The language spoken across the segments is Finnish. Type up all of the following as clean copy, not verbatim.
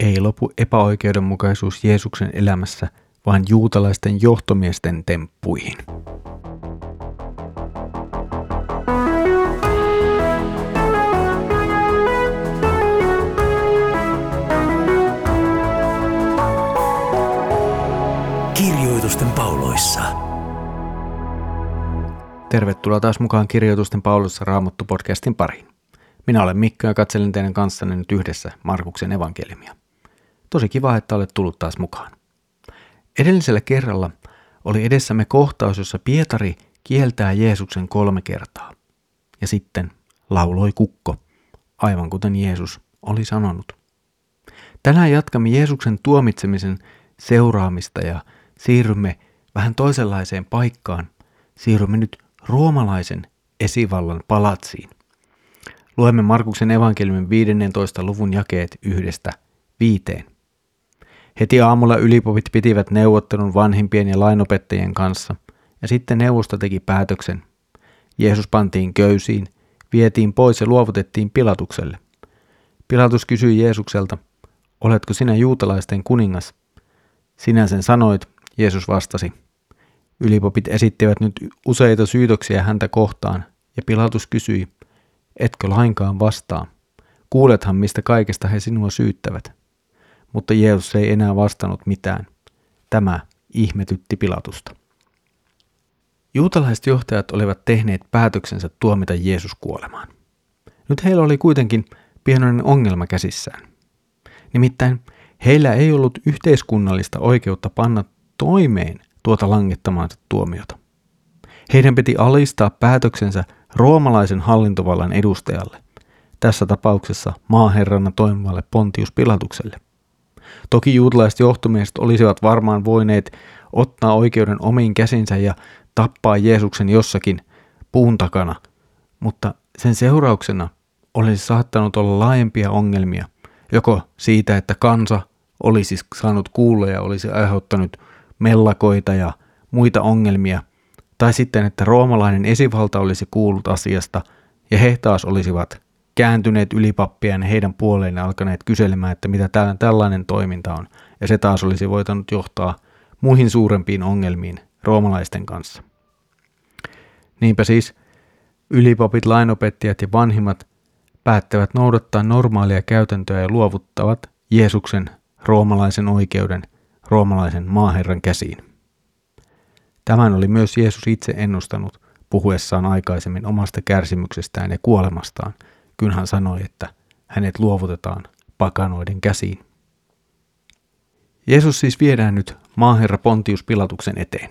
Ei lopu epäoikeudenmukaisuus Jeesuksen elämässä, vaan juutalaisten johtomiesten temppuihin. Kirjoitusten pauloissa. Tervetuloa taas mukaan Kirjoitusten pauloissa Raamattu-podcastin pariin. Minä olen Mikko ja katselen teidän kanssanne nyt yhdessä Markuksen evankeliumia. Tosi kiva, että olet tullut taas mukaan. Edellisellä kerralla oli edessämme kohtaus, jossa Pietari kieltää Jeesuksen 3 kertaa. Ja sitten lauloi kukko, aivan kuten Jeesus oli sanonut. Tänään jatkamme Jeesuksen tuomitsemisen seuraamista ja siirrymme vähän toisenlaiseen paikkaan. Siirrymme nyt roomalaisen esivallan palatsiin. Luemme Markuksen evankeliumin 15. luvun jakeet 1-5. Heti aamulla ylipopit pitivät neuvottelun vanhimpien ja lainopettajien kanssa, ja sitten neuvosto teki päätöksen. Jeesus pantiin köysiin, vietiin pois ja luovutettiin Pilatukselle. Pilatus kysyi Jeesukselta, oletko sinä juutalaisten kuningas? Sinä sen sanoit, Jeesus vastasi. Ylipopit esittivät nyt useita syytöksiä häntä kohtaan, ja Pilatus kysyi, etkö lainkaan vastaa? Kuulethan, mistä kaikesta he sinua syyttävät. Mutta Jeesus ei enää vastannut mitään. Tämä ihmetytti Pilatusta. Juutalaiset johtajat olivat tehneet päätöksensä tuomita Jeesus kuolemaan. Nyt heillä oli kuitenkin pienoinen ongelma käsissään. Nimittäin heillä ei ollut yhteiskunnallista oikeutta panna toimeen tuota langettamaansa tuomiota. Heidän piti alistaa päätöksensä roomalaisen hallintovallan edustajalle, tässä tapauksessa maaherrana toimivalle Pontius Pilatukselle. Toki juutalaiset johtomiehet olisivat varmaan voineet ottaa oikeuden omiin käsinsä ja tappaa Jeesuksen jossakin puun takana, mutta sen seurauksena olisi saattanut olla laajempia ongelmia, joko siitä, että kansa olisi saanut kuulla ja olisi aiheuttanut mellakoita ja muita ongelmia, tai sitten, että roomalainen esivalta olisi kuullut asiasta, ja he taas olisivat kääntyneet ylipappien heidän puoleen ja alkaneet kyselemään, että mitä tällainen toiminta on, ja se taas olisi voitanut johtaa muihin suurempiin ongelmiin roomalaisten kanssa. Niinpä siis ylipapit, lainopettajat ja vanhimmat päättävät noudattaa normaalia käytäntöä ja luovuttavat Jeesuksen roomalaisen oikeuden roomalaisen maaherran käsiin. Tämän oli myös Jeesus itse ennustanut puhuessaan aikaisemmin omasta kärsimyksestään ja kuolemastaan, kun hän sanoi, että hänet luovutetaan pakanoiden käsiin. Jeesus siis viedään nyt maaherra Pontius Pilatuksen eteen.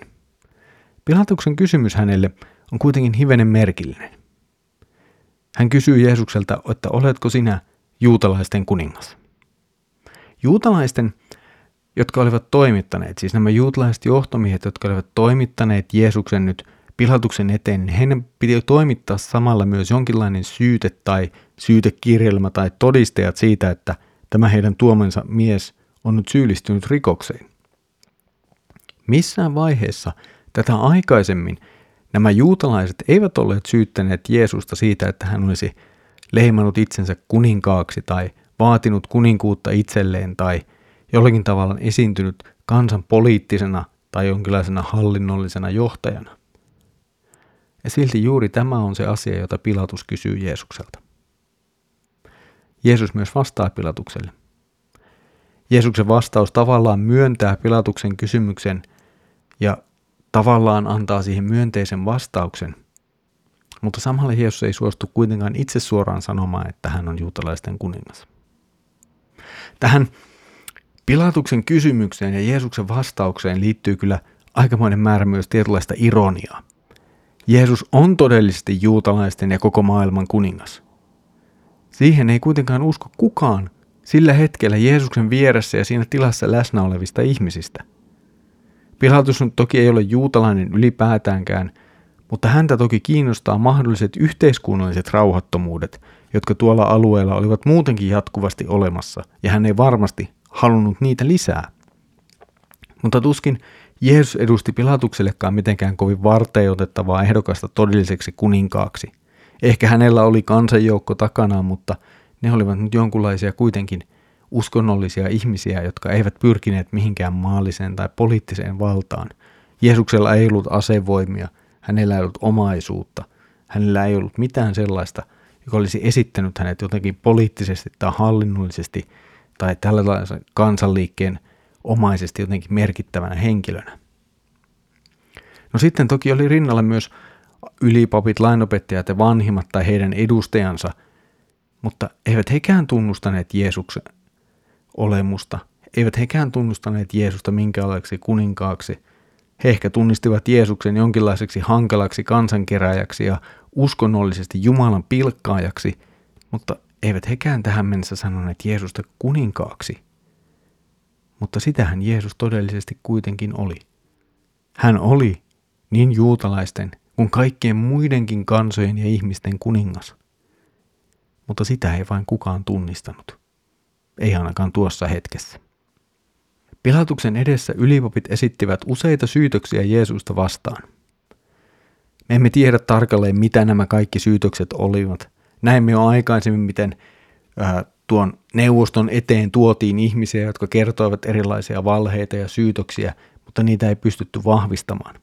Pilatuksen kysymys hänelle on kuitenkin hivenen merkillinen. Hän kysyy Jeesukselta, että oletko sinä juutalaisten kuningas? Juutalaisten, jotka olivat toimittaneet, siis nämä juutalaiset johtomiehet, jotka olivat toimittaneet Jeesuksen nyt Pilatuksen eteen, niin heidän piti toimittaa samalla myös jonkinlainen syyte tai syytekirjelmä tai todistajat siitä, että tämä heidän tuomensa mies on nyt syyllistynyt rikokseen. Missään vaiheessa tätä aikaisemmin nämä juutalaiset eivät olleet syyttäneet Jeesusta siitä, että hän olisi leimannut itsensä kuninkaaksi tai vaatinut kuninkuutta itselleen tai jollakin tavalla esiintynyt kansan poliittisena tai jonkinlaisena hallinnollisena johtajana. Ja silti juuri tämä on se asia, jota Pilatus kysyy Jeesukselta. Jeesus myös vastaa Pilatukselle. Jeesuksen vastaus tavallaan myöntää Pilatuksen kysymyksen ja tavallaan antaa siihen myönteisen vastauksen, mutta samalla Jeesus ei suostu kuitenkaan itse suoraan sanomaan, että hän on juutalaisten kuningas. Tähän Pilatuksen kysymykseen ja Jeesuksen vastaukseen liittyy kyllä aikamoinen määrä myös tietynlaista ironiaa. Jeesus on todellisesti juutalaisten ja koko maailman kuningas. Siihen ei kuitenkaan usko kukaan sillä hetkellä Jeesuksen vieressä ja siinä tilassa läsnä olevista ihmisistä. Pilatus nyt toki ei ole juutalainen ylipäätäänkään, mutta häntä toki kiinnostaa mahdolliset yhteiskunnalliset rauhattomuudet, jotka tuolla alueella olivat muutenkin jatkuvasti olemassa, ja hän ei varmasti halunnut niitä lisää. Mutta tuskin Jeesus edusti Pilatuksellekaan mitenkään kovin varteenotettavaa ehdokasta todelliseksi kuninkaaksi. Ehkä hänellä oli kansanjoukko takanaan, mutta ne olivat nyt jonkunlaisia kuitenkin uskonnollisia ihmisiä, jotka eivät pyrkineet mihinkään maalliseen tai poliittiseen valtaan. Jeesuksella ei ollut asevoimia, hänellä ei ollut omaisuutta, hänellä ei ollut mitään sellaista, joka olisi esittänyt hänet jotenkin poliittisesti tai hallinnollisesti tai tällaisen kansanliikkeen omaisesti jotenkin merkittävänä henkilönä. No sitten toki oli rinnalla myös ylipapit, lainopettajat ja vanhimmat tai heidän edustajansa, mutta eivät hekään tunnustaneet Jeesuksen olemusta, eivät hekään tunnustaneet Jeesusta minkäänlaiseksi kuninkaaksi. He ehkä tunnistivat Jeesuksen jonkinlaiseksi hankalaksi kansankeräjäksi ja uskonnollisesti Jumalan pilkkaajaksi, mutta eivät hekään tähän mennessä sanoneet Jeesusta kuninkaaksi. Mutta sitähän Jeesus todellisesti kuitenkin oli. Hän oli niin juutalaisten kuin kaikkien muidenkin kansojen ja ihmisten kuningas. Mutta sitä ei vain kukaan tunnistanut. Ei ainakaan tuossa hetkessä. Pilatuksen edessä ylipapit esittivät useita syytöksiä Jeesusta vastaan. Me emme tiedä tarkalleen, mitä nämä kaikki syytökset olivat. Näimme jo aikaisemmin, miten tuon neuvoston eteen tuotiin ihmisiä, jotka kertoivat erilaisia valheita ja syytöksiä, mutta niitä ei pystytty vahvistamaan.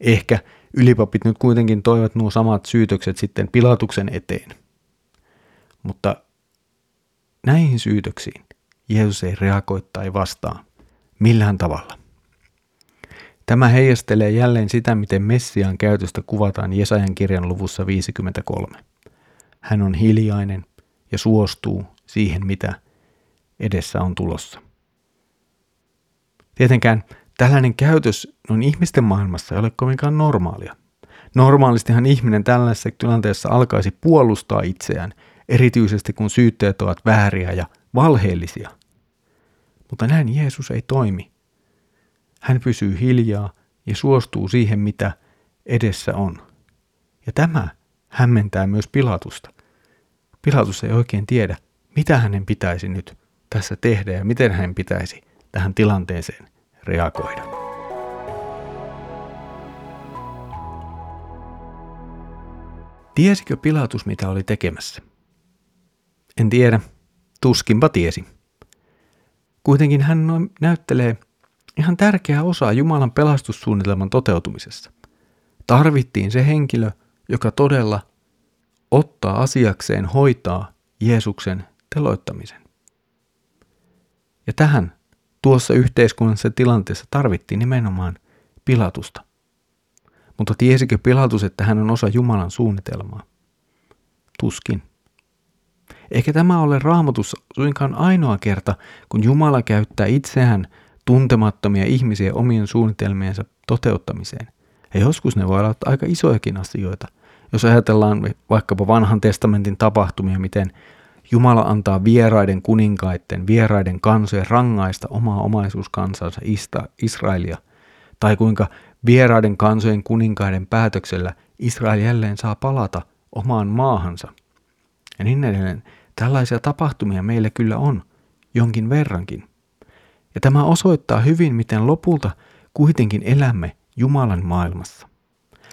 Ehkä ylipapit nyt kuitenkin toivat nuo samat syytökset sitten Pilatuksen eteen. Mutta näihin syytöksiin Jeesus ei reagoi tai vastaa millään tavalla. Tämä heijastelee jälleen sitä, miten Messiaan käytöstä kuvataan Jesajan kirjan luvussa 53. Hän on hiljainen ja suostuu siihen, mitä edessä on tulossa. Tietenkään tällainen käytös on ihmisten maailmassa ei ole kovinkaan normaalia. Normaalistihan ihminen tällaisessa tilanteessa alkaisi puolustaa itseään, erityisesti kun syytteet ovat vääriä ja valheellisia. Mutta näin Jeesus ei toimi. Hän pysyy hiljaa ja suostuu siihen, mitä edessä on. Ja tämä hämmentää myös Pilatusta. Pilatus ei oikein tiedä, mitä hänen pitäisi nyt tässä tehdä ja miten hänen pitäisi tähän tilanteeseen reagoida. Tiesikö Pilatus, mitä oli tekemässä? En tiedä, tuskinpa tiesi. Kuitenkin hän näyttelee ihan tärkeää osaa Jumalan pelastussuunnitelman toteutumisessa. Tarvittiin se henkilö, joka todella ottaa asiakseen hoitaa Jeesuksen teloittamisen. Ja tähän tuossa yhteiskunnassa tilanteessa tarvittiin nimenomaan Pilatusta. Mutta tiesikö Pilatus, että hän on osa Jumalan suunnitelmaa? Tuskin. Eikä tämä ole Raamatussa suinkaan ainoa kerta, kun Jumala käyttää itseään tuntemattomia ihmisiä omien suunnitelmiensa toteuttamiseen. Ja joskus ne voi olla aika isojakin asioita. Jos ajatellaan vaikkapa Vanhan testamentin tapahtumia, miten Jumala antaa vieraiden kuninkaiden, vieraiden kansojen rangaista omaa omaisuuskansansa Israelia, tai kuinka vieraiden kansojen kuninkaiden päätöksellä Israel jälleen saa palata omaan maahansa. Ja niin edelleen. Tällaisia tapahtumia meillä kyllä on, jonkin verrankin. Ja tämä osoittaa hyvin, miten lopulta kuitenkin elämme Jumalan maailmassa.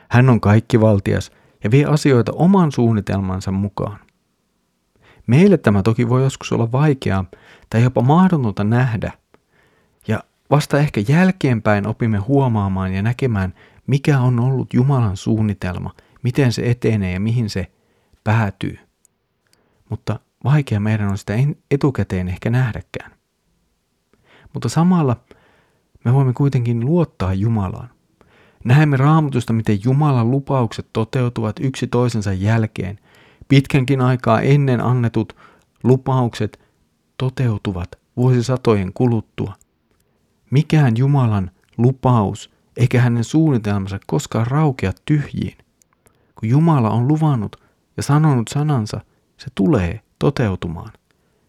Hän on kaikkivaltias ja vie asioita oman suunnitelmansa mukaan. Meille tämä toki voi joskus olla vaikeaa tai jopa mahdotonta nähdä. Ja vasta ehkä jälkeenpäin opimme huomaamaan ja näkemään, mikä on ollut Jumalan suunnitelma, miten se etenee ja mihin se päätyy. Mutta vaikea meidän on sitä etukäteen ehkä nähdäkään. Mutta samalla me voimme kuitenkin luottaa Jumalaan. Näemme Raamatusta, miten Jumalan lupaukset toteutuvat yksi toisensa jälkeen. Pitkänkin aikaa ennen annetut lupaukset toteutuvat vuosisatojen kuluttua. Mikään Jumalan lupaus eikä hänen suunnitelmansa koskaan raukea tyhjiin. Kun Jumala on luvannut ja sanonut sanansa, se tulee toteutumaan.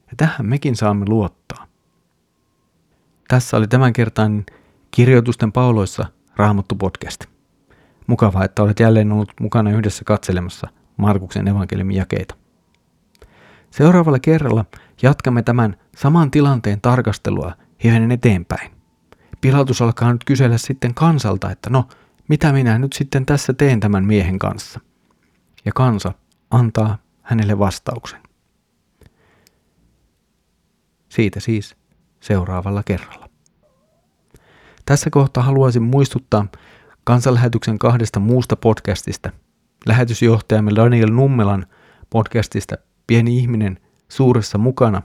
Ja tähän mekin saamme luottaa. Tässä oli tämänkertainen Kirjoitusten pauloissa Raamattu podcast. Mukavaa, että olet jälleen ollut mukana yhdessä katselemassa Markuksen evankeliumin jakeita. Seuraavalla kerralla jatkamme tämän saman tilanteen tarkastelua hivenen eteenpäin. Pilatus alkaa nyt kysellä sitten kansalta, että no, mitä minä nyt sitten tässä teen tämän miehen kanssa? Ja kansa antaa hänelle vastauksen. Siitä siis seuraavalla kerralla. Tässä kohtaa haluaisin muistuttaa Kansanlähetyksen kahdesta muusta podcastista. Lähetysjohtajamme Daniel Nummelan podcastista Pieni ihminen suuressa mukana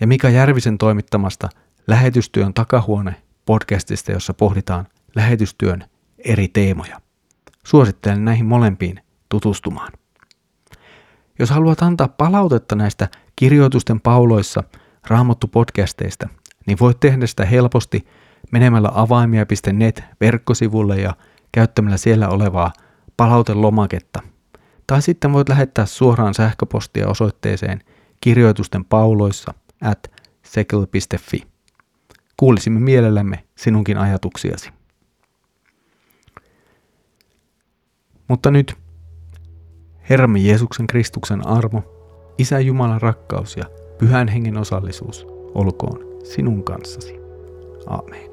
ja Mika Järvisen toimittamasta Lähetystyön takahuone podcastista, jossa pohditaan lähetystyön eri teemoja. Suosittelen näihin molempiin tutustumaan. Jos haluat antaa palautetta näistä kirjoitusten pauloissa Raamattu-podcasteista, niin voit tehdä sitä helposti menemällä avaimia.net-verkkosivulle ja käyttämällä siellä olevaa palautelomaketta. Tai sitten voit lähettää suoraan sähköpostia osoitteeseen kirjoitustenpauloissa@sekel.fi. Kuulisimme mielellämme sinunkin ajatuksiasi. Mutta nyt Herramme Jeesuksen Kristuksen armo, Isä Jumalan rakkaus ja Pyhän Hengen osallisuus olkoon sinun kanssasi. Aamen.